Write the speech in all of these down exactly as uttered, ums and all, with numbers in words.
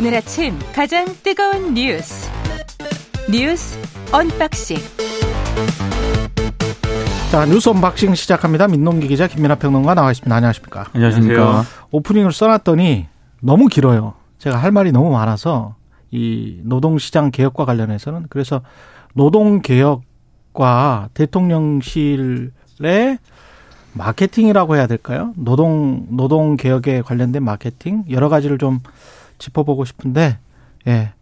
오늘 아침 가장 뜨거운 뉴스 뉴스 언박싱. 자, 뉴스 언박싱 시작합니다. 민동기 기자, 김민하 평론가 나와 있습니다. 안녕하십니까? 안녕하십니까? 오프닝을 써놨더니 너무 길어요. 제가 할 말이 너무 많아서 이 노동시장 개혁과 관련해서는, 그래서 노동개혁과 대통령실의 마케팅이라고 해야 될까요? 노동, 노동개혁에 관련된 마케팅 여러 가지를 좀 짚어보고 싶은데, 예.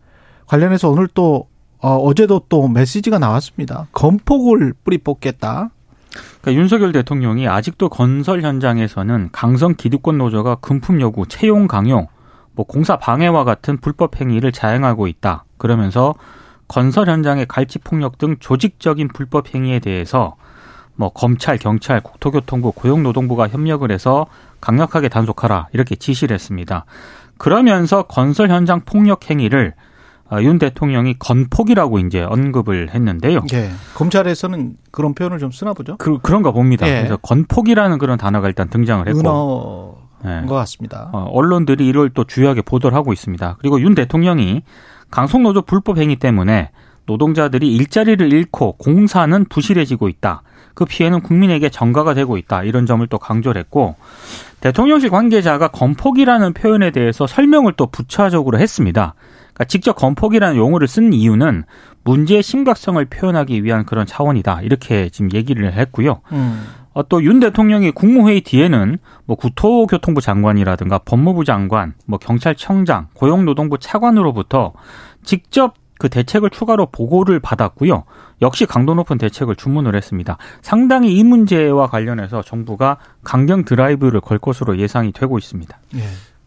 관련해서 오늘 또, 어, 어제도 또 메시지가 나왔습니다. 건폭을 뿌리 뽑겠다. 그러니까 윤석열 대통령이 아직도 건설 현장에서는 강성 기득권 노조가 금품 요구, 채용 강요, 뭐 공사 방해와 같은 불법 행위를 자행하고 있다. 그러면서 건설 현장의 갈치 폭력 등 조직적인 불법 행위에 대해서 뭐 검찰, 경찰, 국토교통부, 고용노동부가 협력을 해서 강력하게 단속하라, 이렇게 지시를 했습니다. 그러면서 건설 현장 폭력 행위를 윤 대통령이 건폭이라고 이제 언급을 했는데요. 네. 검찰에서는 그런 표현을 좀 쓰나 보죠. 그, 그런가 봅니다. 네. 그래서 건폭이라는 그런 단어가 일단 등장을 했고. 은어... 네. 것 같습니다. 어, 언론들이 이를 또 주요하게 보도를 하고 있습니다. 그리고 윤 대통령이 강성노조 불법 행위 때문에 노동자들이 일자리를 잃고 공사는 부실해지고 있다. 그 피해는 국민에게 전가가 되고 있다. 이런 점을 또 강조를 했고, 대통령실 관계자가 건폭이라는 표현에 대해서 설명을 또 부차적으로 했습니다. 그러니까 직접 건폭이라는 용어를 쓴 이유는 문제의 심각성을 표현하기 위한 그런 차원이다. 이렇게 지금 얘기를 했고요. 음. 또 윤 대통령이 국무회의 뒤에는 뭐 국토교통부 장관이라든가 법무부 장관, 뭐 경찰청장, 고용노동부 차관으로부터 직접 그 대책을 추가로 보고를 받았고요. 역시 강도 높은 대책을 주문을 했습니다. 상당히 이 문제와 관련해서 정부가 강경 드라이브를 걸 것으로 예상이 되고 있습니다. 예.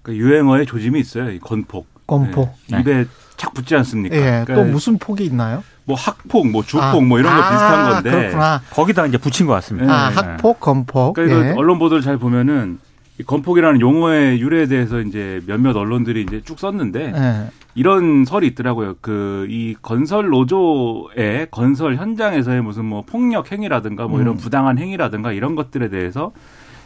그 유행어의 조짐이 있어요. 이 건폭. 건폭. 예. 입에 네. 착 붙지 않습니까? 예. 그러니까 또 무슨 폭이 있나요? 뭐 학폭, 뭐 주폭, 아, 뭐 이런 거 아, 비슷한 건데. 그렇구나. 거기다 이제 붙인 것 같습니다. 아, 네. 학폭, 건폭. 그러니까 예. 이거 언론 보도를 잘 보면은 이 건폭이라는 용어의 유래에 대해서 이제 몇몇 언론들이 이제 쭉 썼는데, 예. 이런 설이 있더라고요. 그 이 건설 노조의 건설 현장에서의 무슨 뭐 폭력 행위라든가 뭐 이런 음. 부당한 행위라든가 이런 것들에 대해서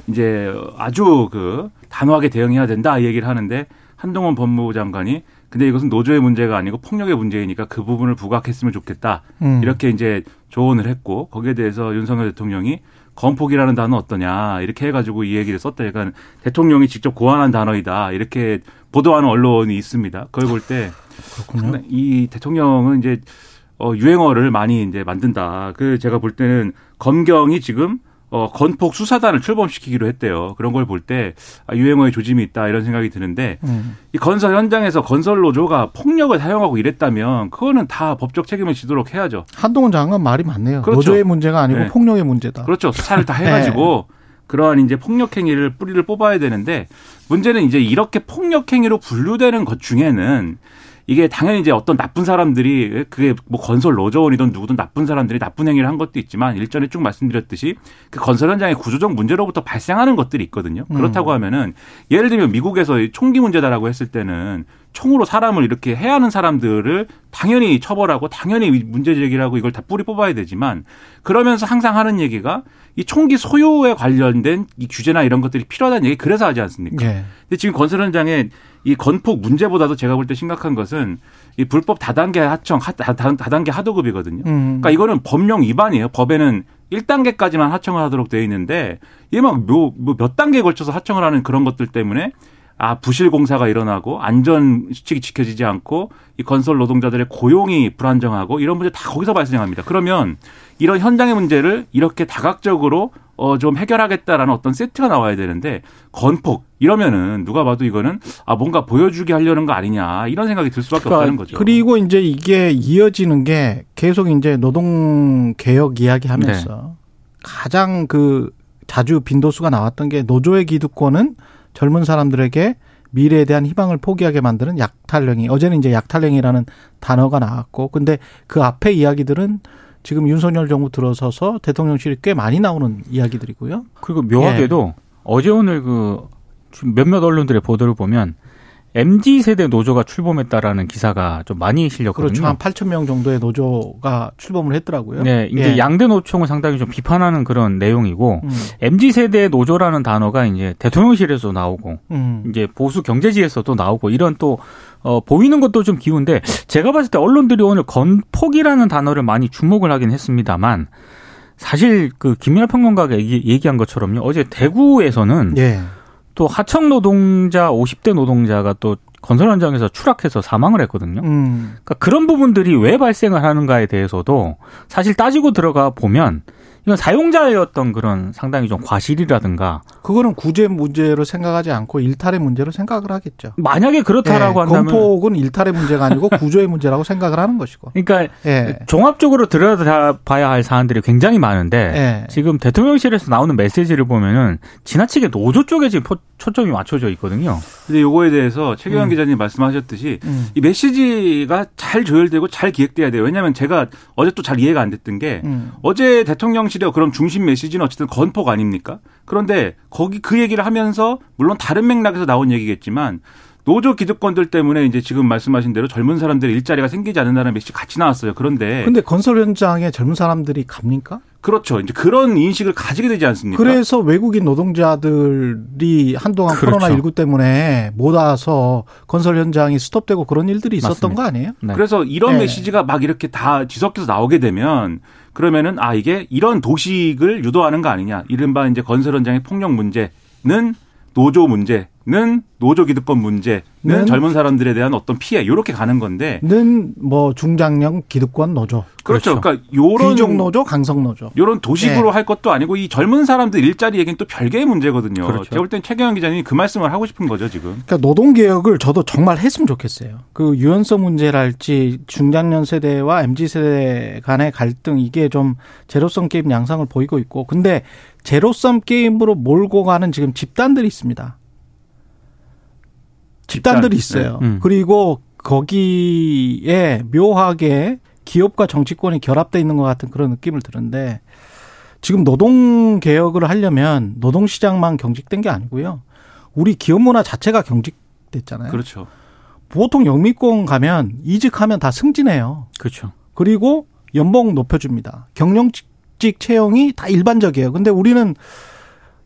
이제 아주 그 단호하게 대응해야 된다 이 얘기를 하는데, 한동훈 법무부 장관이 근데 이것은 노조의 문제가 아니고 폭력의 문제이니까 그 부분을 부각했으면 좋겠다. 음. 이렇게 이제 조언을 했고, 거기에 대해서 윤석열 대통령이 건폭이라는 단어 어떠냐 이렇게 해가지고 이 얘기를 썼다. 그러니까 대통령이 직접 고안한 단어이다. 이렇게 보도하는 언론이 있습니다. 그걸 볼 때 이 대통령은 이제 유행어를 많이 이제 만든다. 그 제가 볼 때는 검경이 지금 어, 건폭 수사단을 출범시키기로 했대요. 그런 걸 볼 때 아, 유행어의 조짐이 있다 이런 생각이 드는데, 음. 이 건설 현장에서 건설 노조가 폭력을 사용하고 이랬다면 그거는 다 법적 책임을 지도록 해야죠. 한동훈 장관 말이 맞네요. 그렇죠. 노조의 문제가 아니고 네. 폭력의 문제다. 그렇죠. 수사를 다 해가지고 네. 그러한 이제 폭력 행위를 뿌리를 뽑아야 되는데, 문제는 이제 이렇게 폭력 행위로 분류되는 것 중에는 이게 당연히 이제 어떤 나쁜 사람들이, 그게 뭐 건설 노조원이든 누구든 나쁜 사람들이 나쁜 행위를 한 것도 있지만, 일전에 쭉 말씀드렸듯이 그 건설 현장의 구조적 문제로부터 발생하는 것들이 있거든요. 그렇다고 음. 하면은 예를 들면 미국에서 총기 문제다라고 했을 때는 총으로 사람을 이렇게 해하는 사람들을 당연히 처벌하고 당연히 문제 제기하고 이걸 다 뿌리 뽑아야 되지만, 그러면서 항상 하는 얘기가 이 총기 소유에 관련된 이 규제나 이런 것들이 필요하다는 얘기 그래서 하지 않습니까? 네. 근데 지금 건설 현장에 이 건폭 문제보다도 제가 볼 때 심각한 것은 이 불법 다단계 하청, 다단계 하도급이거든요. 음. 그러니까 이거는 법령 위반이에요. 법에는 일 단계까지만 하청을 하도록 되어 있는데 이게 막 몇 단계에 걸쳐서 하청을 하는 그런 것들 때문에 아, 부실 공사가 일어나고 안전 수칙이 지켜지지 않고 이 건설 노동자들의 고용이 불안정하고 이런 문제 다 거기서 발생합니다. 그러면 이런 현장의 문제를 이렇게 다각적으로 어, 좀 해결하겠다라는 어떤 세트가 나와야 되는데, 건폭 이러면은 누가 봐도 이거는 아, 뭔가 보여주게 하려는 거 아니냐 이런 생각이 들 수밖에 그러니까, 없다는 거죠. 그리고 이제 이게 이어지는 게 계속 이제 노동 개혁 이야기하면서 네. 가장 그 자주 빈도수가 나왔던 게 노조의 기득권은 젊은 사람들에게 미래에 대한 희망을 포기하게 만드는 약탈령이, 어제는 이제 약탈령이라는 단어가 나왔고, 근데 그 앞에 이야기들은 지금 윤석열 정부 들어서서 대통령실이 꽤 많이 나오는 이야기들이고요. 그리고 묘하게도 예. 어제 오늘 그 몇몇 언론들의 보도를 보면 엠지 세대 노조가 출범했다라는 기사가 좀 많이 실렸거든요. 그렇죠. 한 팔천 명 정도의 노조가 출범을 했더라고요. 네, 이제 예. 양대 노총을 상당히 좀 비판하는 그런 내용이고, 음. 엠지 세대 노조라는 단어가 이제 대통령실에서 나오고, 음. 이제 보수 경제지에서도 나오고, 이런 또, 어, 보이는 것도 좀 기운데, 제가 봤을 때 언론들이 오늘 건폭이라는 단어를 많이 주목을 하긴 했습니다만, 사실 그 김민하 평론가가 얘기, 얘기한 것처럼요, 어제 대구에서는, 예. 또 하청 노동자 오십 대 노동자가 또 건설 현장에서 추락해서 사망을 했거든요. 음. 그러니까 그런 부분들이 왜 발생을 하는가에 대해서도 사실 따지고 들어가 보면 이건 사용자였던 그런 상당히 좀 과실이라든가. 그거는 구제 문제로 생각하지 않고 일탈의 문제로 생각을 하겠죠. 만약에 그렇다라고 예, 한다면. 건폭은 일탈의 문제가 아니고 구조의 문제라고 생각을 하는 것이고. 그러니까 예. 종합적으로 들여다봐야 할 사안들이 굉장히 많은데 예. 지금 대통령실에서 나오는 메시지를 보면은 지나치게 노조 쪽에 지금 초점이 맞춰져 있거든요. 근데 요거에 대해서 최경원 음. 기자님 말씀하셨듯이 음. 이 메시지가 잘 조율되고 잘 기획돼야 돼요. 왜냐하면 제가 어제 또 잘 이해가 안 됐던 게 음. 어제 대통령 그럼 중심 메시지는 어쨌든 건폭 아닙니까? 그런데 거기 그 얘기를 하면서 물론 다른 맥락에서 나온 얘기겠지만 노조 기득권들 때문에 이제 지금 말씀하신 대로 젊은 사람들의 일자리가 생기지 않는다는 메시지 같이 나왔어요. 그런데 근데 건설 현장에 젊은 사람들이 갑니까? 그렇죠. 이제 그런 인식을 가지게 되지 않습니까? 그래서 외국인 노동자들이 한동안 그렇죠. 코로나십구 때문에 못 와서 건설 현장이 스톱되고 그런 일들이 있었던 맞습니다. 거 아니에요? 네. 그래서 이런 네. 메시지가 막 이렇게 다 지속해서 나오게 되면 그러면은 아 이게 이런 도식을 유도하는 거 아니냐. 이른바 이제 건설 현장의 폭력 문제는 노조 문제는 노조 기득권 문제는 는, 젊은 사람들에 대한 어떤 피해 이렇게 가는 건데 는 뭐 중장년 기득권 노조 그렇죠. 그렇죠. 그러니까 요런 귀족 노조, 강성 노조 요런 도식으로 네. 할 것도 아니고 이 젊은 사람들 일자리 얘기는 또 별개의 문제거든요. 그렇죠. 제가 볼 땐 최경환 기자님이 그 말씀을 하고 싶은 거죠 지금. 그러니까 노동 개혁을 저도 정말 했으면 좋겠어요. 그 유연성 문제랄지 중장년 세대와 엠지 세대 간의 갈등 이게 좀 제로섬 게임 양상을 보이고 있고 근데 제로섬 게임으로 몰고 가는 지금 집단들이 있습니다. 집단들이 있어요. 네. 음. 그리고 거기에 묘하게 기업과 정치권이 결합되어 있는 것 같은 그런 느낌을 드는데 지금 노동개혁을 하려면 노동시장만 경직된 게 아니고요. 우리 기업 문화 자체가 경직됐잖아요. 그렇죠. 보통 영미권 가면 이직하면 다 승진해요. 그렇죠. 그리고 연봉 높여줍니다. 경영직 채용이 다 일반적이에요. 근데 우리는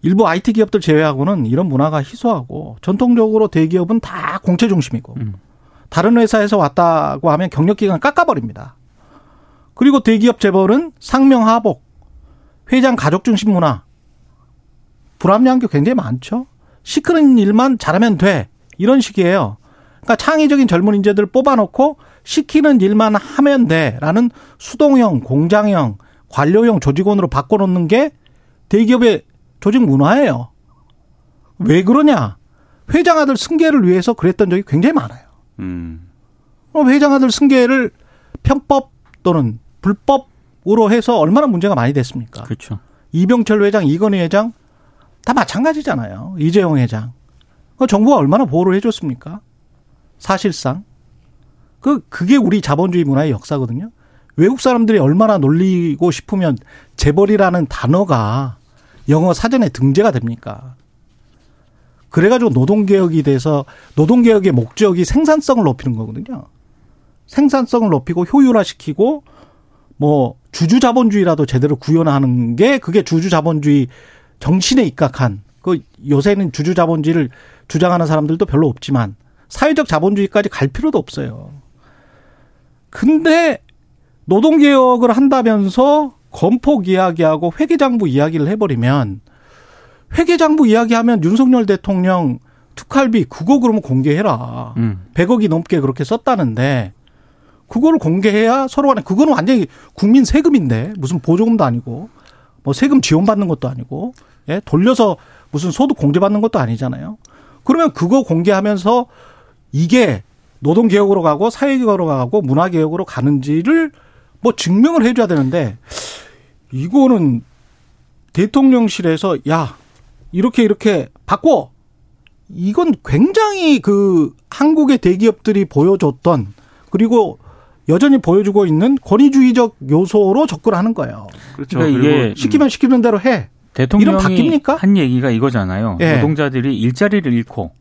일부 아이티 기업들 제외하고는 이런 문화가 희소하고 전통적으로 대기업은 다 공채 중심이고 음. 다른 회사에서 왔다고 하면 경력기간 깎아버립니다. 그리고 대기업 재벌은 상명하복, 회장 가족 중심 문화, 불합리한 게 굉장히 많죠. 시끄러운 일만 잘하면 돼 이런 식이에요. 그러니까 창의적인 젊은 인재들 뽑아놓고 시키는 일만 하면 돼라는 수동형, 공장형, 관료형 조직원으로 바꿔놓는 게 대기업의 조직 문화예요. 왜 그러냐? 회장 아들 승계를 위해서 그랬던 적이 굉장히 많아요. 음. 그럼 회장 아들 승계를 편법 또는 불법으로 해서 얼마나 문제가 많이 됐습니까? 그렇죠. 이병철 회장, 이건희 회장 다 마찬가지잖아요. 이재용 회장. 그 정부가 얼마나 보호를 해줬습니까? 사실상 그 그게 우리 자본주의 문화의 역사거든요. 외국 사람들이 얼마나 놀리고 싶으면 재벌이라는 단어가 영어 사전에 등재가 됩니까? 그래가지고 노동개혁이 돼서 노동개혁의 목적이 생산성을 높이는 거거든요. 생산성을 높이고 효율화시키고 뭐 주주자본주의라도 제대로 구현하는 게 그게 주주자본주의 정신에 입각한 그 요새는 주주자본주의를 주장하는 사람들도 별로 없지만 사회적 자본주의까지 갈 필요도 없어요. 근데 노동개혁을 한다면서 건폭 이야기하고 회계장부 이야기를 해버리면 회계장부 이야기하면 윤석열 대통령 특활비 그거 그러면 공개해라. 음. 백억이 넘게 그렇게 썼다는데 그거를 공개해야 서로 간에 그거는 완전히 국민 세금인데 무슨 보조금도 아니고 뭐 세금 지원받는 것도 아니고 예? 돌려서 무슨 소득 공제받는 것도 아니잖아요. 그러면 그거 공개하면서 이게 노동개혁으로 가고 사회개혁으로 가고 문화개혁으로 가는지를 뭐 증명을 해줘야 되는데 이거는 대통령실에서 야 이렇게 이렇게 바꿔 이건 굉장히 그 한국의 대기업들이 보여줬던 그리고 여전히 보여주고 있는 권위주의적 요소로 접근하는 거예요. 그렇죠. 그러니까 이게 시키면 시키는 대로 해. 대통령이 이런 바뀝니까? 한 얘기가 이거잖아요. 예. 노동자들이 일자리를 잃고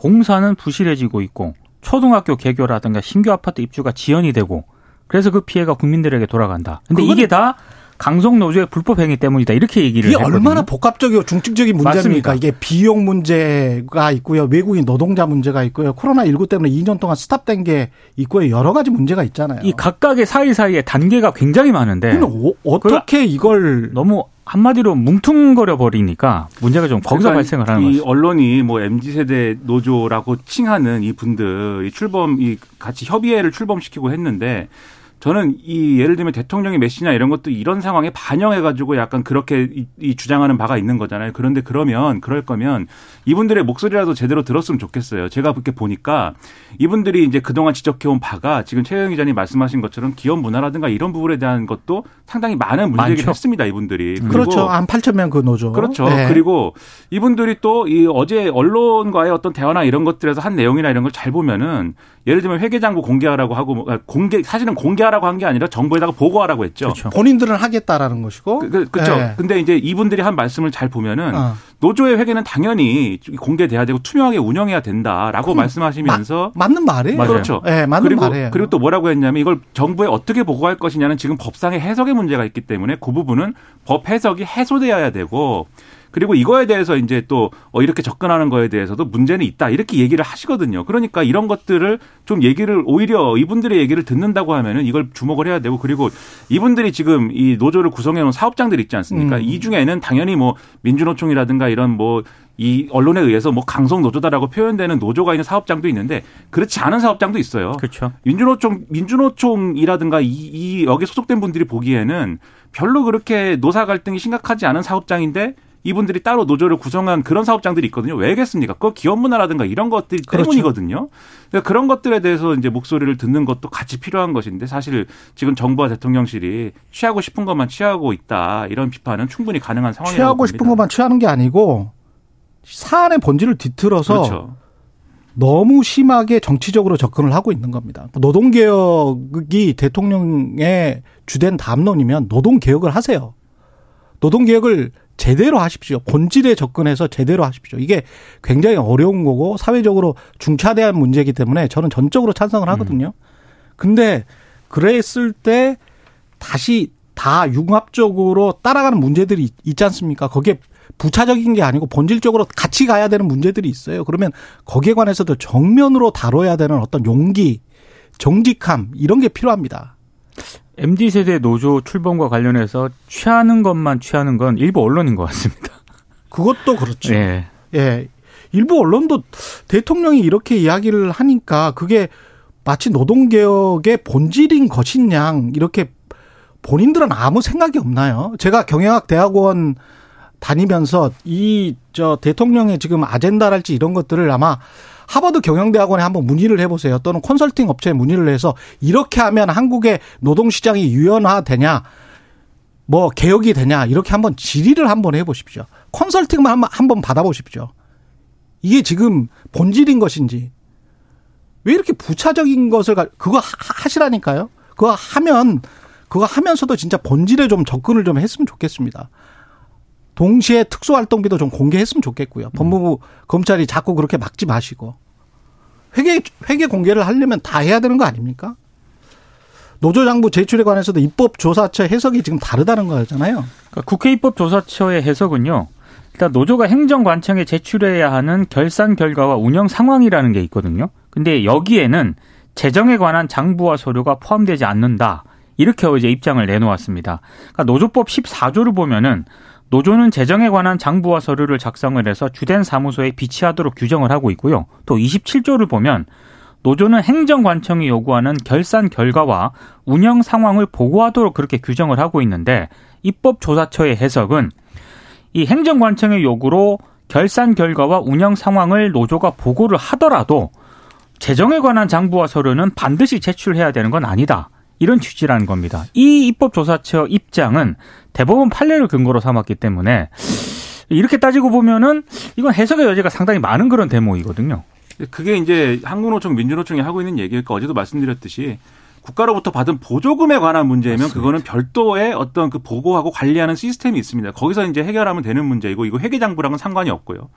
공사는 부실해지고 있고 초등학교 개교라든가 신규 아파트 입주가 지연이 되고 그래서 그 피해가 국민들에게 돌아간다. 근데 이게 다 강성 노조의 불법 행위 때문이다. 이렇게 얘기를 이게 했거든요. 얼마나 복합적이고 중증적인 문제입니까? 맞습니다. 이게 비용 문제가 있고요. 외국인 노동자 문제가 있고요. 코로나십구 때문에 이 년 동안 스탑된 게 있고요. 여러 가지 문제가 있잖아요. 이 각각의 사이사이에 단계가 굉장히 많은데. 근데 오, 어떻게 이걸. 너무 한마디로 뭉퉁거려 버리니까 문제가 좀 거기서 발생을 하는 거죠. 이 언론이 뭐 엠지세대 노조라고 칭하는 이 분들, 이 출범, 이 같이 협의회를 출범시키고 했는데 저는 이 예를 들면 대통령의 메시지나 이런 것도 이런 상황에 반영해가지고 약간 그렇게 이, 이 주장하는 바가 있는 거잖아요. 그런데 그러면 그럴 거면 이분들의 목소리라도 제대로 들었으면 좋겠어요. 제가 그렇게 보니까 이분들이 이제 그동안 지적해온 바가 지금 최영희 기자님 말씀하신 것처럼 기업 문화라든가 이런 부분에 대한 것도 상당히 많은 문제이긴 했습니다. 이분들이. 음. 그렇죠. 한 팔천 명 그 노조. 그렇죠. 네. 그리고 이분들이 또 이 어제 언론과의 어떤 대화나 이런 것들에서 한 내용이나 이런 걸 잘 보면은 예를 들면 회계장부 공개하라고 하고 공개 사실은 공개 라고 한 게 아니라 정부에다가 보고하라고 했죠. 그렇죠. 본인들은 하겠다라는 것이고. 그, 그, 그렇죠. 네. 근데 이제 이분들이 한 말씀을 잘 보면은 어. 노조의 회계는 당연히 공개돼야 되고 투명하게 운영해야 된다라고 말씀하시면서 마, 맞는 말이에요. 맞아요. 그렇죠. 네, 맞는 그리고, 말이에요. 그리고 또 뭐라고 했냐면 이걸 정부에 어떻게 보고할 것이냐는 지금 법상의 해석의 문제가 있기 때문에 그 부분은 법 해석이 해소되어야 되고. 그리고 이거에 대해서 이제 또 이렇게 접근하는 거에 대해서도 문제는 있다 이렇게 얘기를 하시거든요. 그러니까 이런 것들을 좀 얘기를 오히려 이분들의 얘기를 듣는다고 하면은 이걸 주목을 해야 되고 그리고 이분들이 지금 이 노조를 구성해 놓은 사업장들 있지 않습니까? 음. 이 중에는 당연히 뭐 민주노총이라든가 이런 뭐 이 언론에 의해서 뭐 강성 노조다라고 표현되는 노조가 있는 사업장도 있는데 그렇지 않은 사업장도 있어요. 그렇죠. 민주노총 민주노총이라든가 이, 이 여기 소속된 분들이 보기에는 별로 그렇게 노사 갈등이 심각하지 않은 사업장인데. 이분들이 따로 노조를 구성한 그런 사업장들이 있거든요. 왜겠습니까? 그거 기업 문화라든가 이런 것들 그렇죠. 때문이거든요. 그러니까 그런 것들에 대해서 이제 목소리를 듣는 것도 같이 필요한 것인데 사실 지금 정부와 대통령실이 취하고 싶은 것만 취하고 있다. 이런 비판은 충분히 가능한 상황이라고 취하고 봅니다. 싶은 것만 취하는 게 아니고 사안의 본질을 뒤틀어서 그렇죠. 너무 심하게 정치적으로 접근을 하고 있는 겁니다. 노동개혁이 대통령의 주된 담론이면 노동개혁을 하세요. 노동개혁을 제대로 하십시오. 본질에 접근해서 제대로 하십시오. 이게 굉장히 어려운 거고 사회적으로 중차대한 문제이기 때문에 저는 전적으로 찬성을 하거든요. 음. 근데 그랬을 때 다시 다 융합적으로 따라가는 문제들이 있지 않습니까? 거기에 부차적인 게 아니고 본질적으로 같이 가야 되는 문제들이 있어요. 그러면 거기에 관해서도 정면으로 다뤄야 되는 어떤 용기, 정직함 이런 게 필요합니다. 엠지세대 노조 출범과 관련해서 취하는 것만 취하는 건 일부 언론인 것 같습니다. 그것도 그렇죠. 예. 예. 일부 언론도 대통령이 이렇게 이야기를 하니까 그게 마치 노동개혁의 본질인 것인 양 이렇게 본인들은 아무 생각이 없나요? 제가 경영학대학원 다니면서 이 저 대통령의 지금 아젠다랄지 이런 것들을 아마 하버드 경영대학원에 한번 문의를 해보세요. 또는 컨설팅 업체에 문의를 해서 이렇게 하면 한국의 노동시장이 유연화되냐, 뭐 개혁이 되냐 이렇게 한번 질의를 한번 해보십시오. 컨설팅만 한번 받아보십시오. 이게 지금 본질인 것인지 왜 이렇게 부차적인 것을 그거 하시라니까요. 그거 하면 그거 하면서도 진짜 본질에 좀 접근을 좀 했으면 좋겠습니다. 동시에 특수활동비도 좀 공개했으면 좋겠고요. 음. 법무부 검찰이 자꾸 그렇게 막지 마시고. 회계 회계 공개를 하려면 다 해야 되는 거 아닙니까? 노조장부 제출에 관해서도 입법조사처 해석이 지금 다르다는 거잖아요. 그러니까 국회 입법조사처의 해석은요. 일단 노조가 행정관청에 제출해야 하는 결산 결과와 운영 상황이라는 게 있거든요. 근데 여기에는 재정에 관한 장부와 서류가 포함되지 않는다. 이렇게 이제 입장을 내놓았습니다. 그러니까 노조법 십사 조를 보면은 노조는 재정에 관한 장부와 서류를 작성을 해서 주된 사무소에 비치하도록 규정을 하고 있고요. 또 이십칠 조를 보면 노조는 행정관청이 요구하는 결산 결과와 운영 상황을 보고하도록 그렇게 규정을 하고 있는데 입법조사처의 해석은 이 행정관청의 요구로 결산 결과와 운영 상황을 노조가 보고를 하더라도 재정에 관한 장부와 서류는 반드시 제출해야 되는 건 아니다. 이런 취지라는 겁니다. 이 입법조사처 입장은 대법원 판례를 근거로 삼았기 때문에 이렇게 따지고 보면은 이건 해석의 여지가 상당히 많은 그런 대목이거든요. 그게 이제 한국노총 민주노총이 하고 있는 얘기니까 어제도 말씀드렸듯이 국가로부터 받은 보조금에 관한 문제면 맞습니다. 그거는 별도의 어떤 그 보고하고 관리하는 시스템이 있습니다. 거기서 이제 해결하면 되는 문제이고 이거 회계장부랑은 상관이 없고요.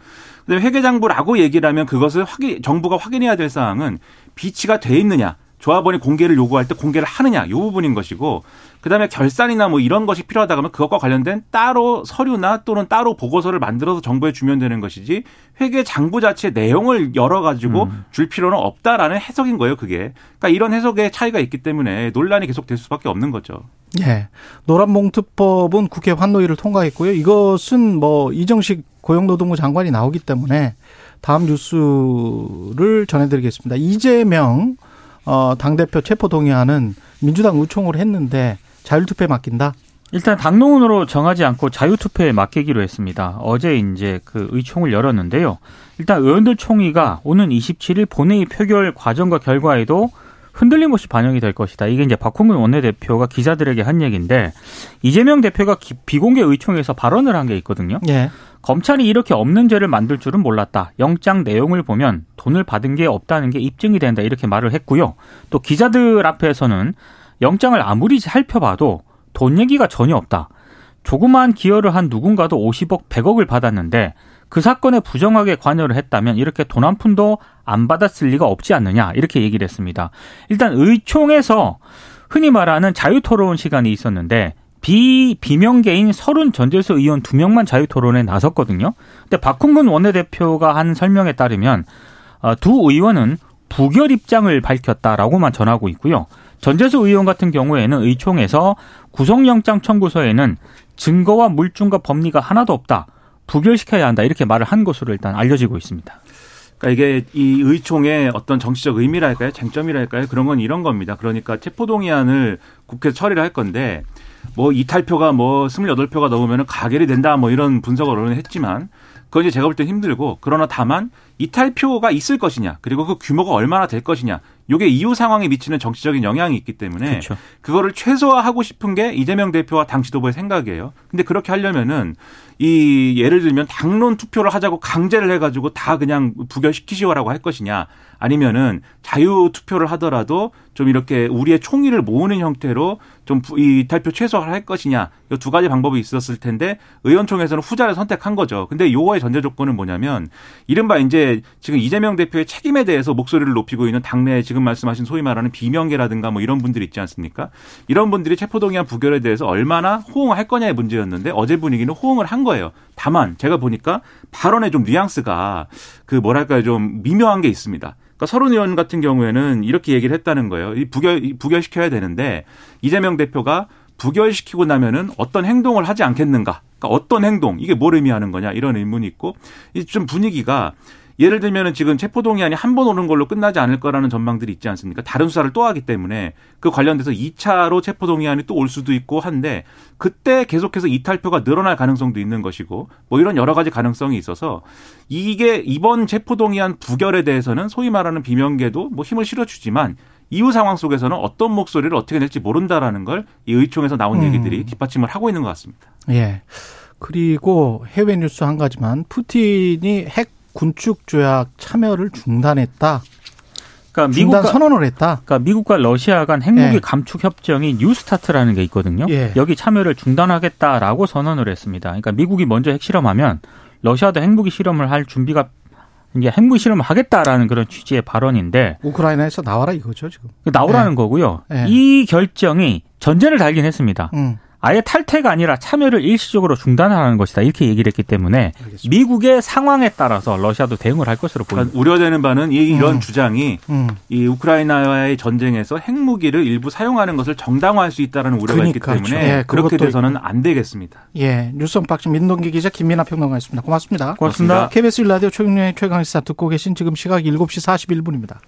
그다음에 회계장부라고 얘기를 하면 그것을 확인, 정부가 확인해야 될 사항은 비치가 돼 있느냐. 조합원이 공개를 요구할 때 공개를 하느냐 이 부분인 것이고 그다음에 결산이나 뭐 이런 것이 필요하다 그러면 그것과 관련된 따로 서류나 또는 따로 보고서를 만들어서 정부에 주면 되는 것이지 회계장부 자체의 내용을 열어가지고 음. 줄 필요는 없다라는 해석인 거예요. 그게. 그러니까 이런 해석의 차이가 있기 때문에 논란이 계속될 수밖에 없는 거죠. 예. 노란봉투법은 국회 환노위를 통과했고요. 이것은 뭐 이정식 고용노동부 장관이 나오기 때문에 다음 뉴스를 전해드리겠습니다. 이재명. 어, 당대표 체포동의안은 민주당 의총으로 했는데 자율투표에 맡긴다? 일단 당론으로 정하지 않고 자율투표에 맡기기로 했습니다. 어제 이제 그 의총을 열었는데요. 일단 의원들 총의가 오는 이십칠일 본회의 표결 과정과 결과에도 흔들림 없이 반영이 될 것이다. 이게 이제 박홍근 원내대표가 기자들에게 한 얘기인데 이재명 대표가 기, 비공개 의총에서 발언을 한 게 있거든요. 예. 검찰이 이렇게 없는 죄를 만들 줄은 몰랐다. 영장 내용을 보면 돈을 받은 게 없다는 게 입증이 된다. 이렇게 말을 했고요. 또 기자들 앞에서는 영장을 아무리 살펴봐도 돈 얘기가 전혀 없다. 조그마한 기여를 한 누군가도 오십억, 백억을 받았는데 그 사건에 부정하게 관여를 했다면 이렇게 돈 한 푼도 안 받았을 리가 없지 않느냐. 이렇게 얘기를 했습니다. 일단 의총에서 흔히 말하는 자유토론 시간이 있었는데 비, 비명계인 설훈 전재수 의원 두 명만 자유토론에 나섰거든요. 근데 박홍근 원내대표가 한 설명에 따르면 두 의원은 부결 입장을 밝혔다라고만 전하고 있고요. 전재수 의원 같은 경우에는 의총에서 구속영장 청구서에는 증거와 물증과 법리가 하나도 없다. 부결시켜야 한다. 이렇게 말을 한 것으로 일단 알려지고 있습니다. 그러니까 이게 이 의총의 어떤 정치적 의미랄까요? 쟁점이랄까요? 그런 건 이런 겁니다. 그러니까 체포동의안을 국회에서 처리를 할 건데 뭐 이탈표가 뭐 스물여덟 표가 넘으면 가결이 된다 뭐 이런 분석을 언론에 했지만 그건 이제 제가 볼 때 힘들고 그러나 다만 이탈표가 있을 것이냐 그리고 그 규모가 얼마나 될 것이냐 이게 이후 상황에 미치는 정치적인 영향이 있기 때문에 그렇죠. 그거를 최소화하고 싶은 게 이재명 대표와 당 지도부의 생각이에요. 근데 그렇게 하려면은 이 예를 들면 당론 투표를 하자고 강제를 해가지고 다 그냥 부결시키시오라고 할 것이냐 아니면은 자유 투표를 하더라도 좀 이렇게 우리의 총의를 모으는 형태로 좀 이탈표 최소화를 할 것이냐 이 두 가지 방법이 있었을 텐데 의원총회에서는 후자를 선택한 거죠. 근데 요거의 전제 조건은 뭐냐면 이른바 이제 지금 이재명 대표의 책임에 대해서 목소리를 높이고 있는 당내 지금 말씀하신 소위 말하는 비명계라든가 뭐 이런 분들이 있지 않습니까? 이런 분들이 체포동의안 부결에 대해서 얼마나 호응을 할 거냐의 문제였는데 어제 분위기는 호응을 한 거예요. 다만 제가 보니까 발언의 좀 뉘앙스가 그 뭐랄까요 좀 미묘한 게 있습니다. 그러니까 설훈 의원 같은 경우에는 이렇게 얘기를 했다는 거예요. 이 부결, 부결시켜야 되는데 이재명 대표가 부결시키고 나면은 어떤 행동을 하지 않겠는가? 그러니까 어떤 행동? 이게 뭘 의미하는 거냐? 이런 의문이 있고 좀 분위기가 예를 들면은 지금 체포동의안이 한 번 오는 걸로 끝나지 않을 거라는 전망들이 있지 않습니까? 다른 수사를 또 하기 때문에 그 관련돼서 이 차로 체포동의안이 또 올 수도 있고 한데 그때 계속해서 이탈표가 늘어날 가능성도 있는 것이고 뭐 이런 여러 가지 가능성이 있어서 이게 이번 체포동의안 부결에 대해서는 소위 말하는 비명계도 뭐 힘을 실어주지만 이후 상황 속에서는 어떤 목소리를 어떻게 낼지 모른다라는 걸 이 의총에서 나온 음. 얘기들이 뒷받침을 하고 있는 것 같습니다. 예. 그리고 해외 뉴스 한 가지만 푸틴이 핵 군축 조약 참여를 중단했다. 그러니까 중단 미국과, 선언을 했다. 그러니까 미국과 러시아 간 핵무기 예. 감축 협정이 뉴스타트라는 게 있거든요. 예. 여기 참여를 중단하겠다라고 선언을 했습니다. 그러니까 미국이 먼저 핵실험하면 러시아도 핵무기 실험을 할 준비가 이제 핵무기 실험을 하겠다라는 그런 취지의 발언인데 우크라이나에서 나와라 이거죠 지금. 나오라는 예. 거고요. 예. 이 결정이 전제를 달긴 했습니다. 음. 아예 탈퇴가 아니라 참여를 일시적으로 중단하라는 것이다. 이렇게 얘기를 했기 때문에 알겠습니다. 미국의 상황에 따라서 러시아도 대응을 할 것으로 보입니다. 그러니까 우려되는 바는 이런 음. 주장이 음. 이 우크라이나와의 전쟁에서 핵무기를 일부 사용하는 것을 정당화할 수 있다는 우려가 그러니까, 있기 때문에 그렇죠. 예, 그렇게 돼서는 안 되겠습니다. 예, 뉴스 언박싱 민동기 기자 김민하 평론가였습니다. 고맙습니다. 고맙습니다. 고맙습니다. 케이비에스 일 라디오 최경영의 최강시사 듣고 계신 지금 시각 일곱 시 사십일 분입니다.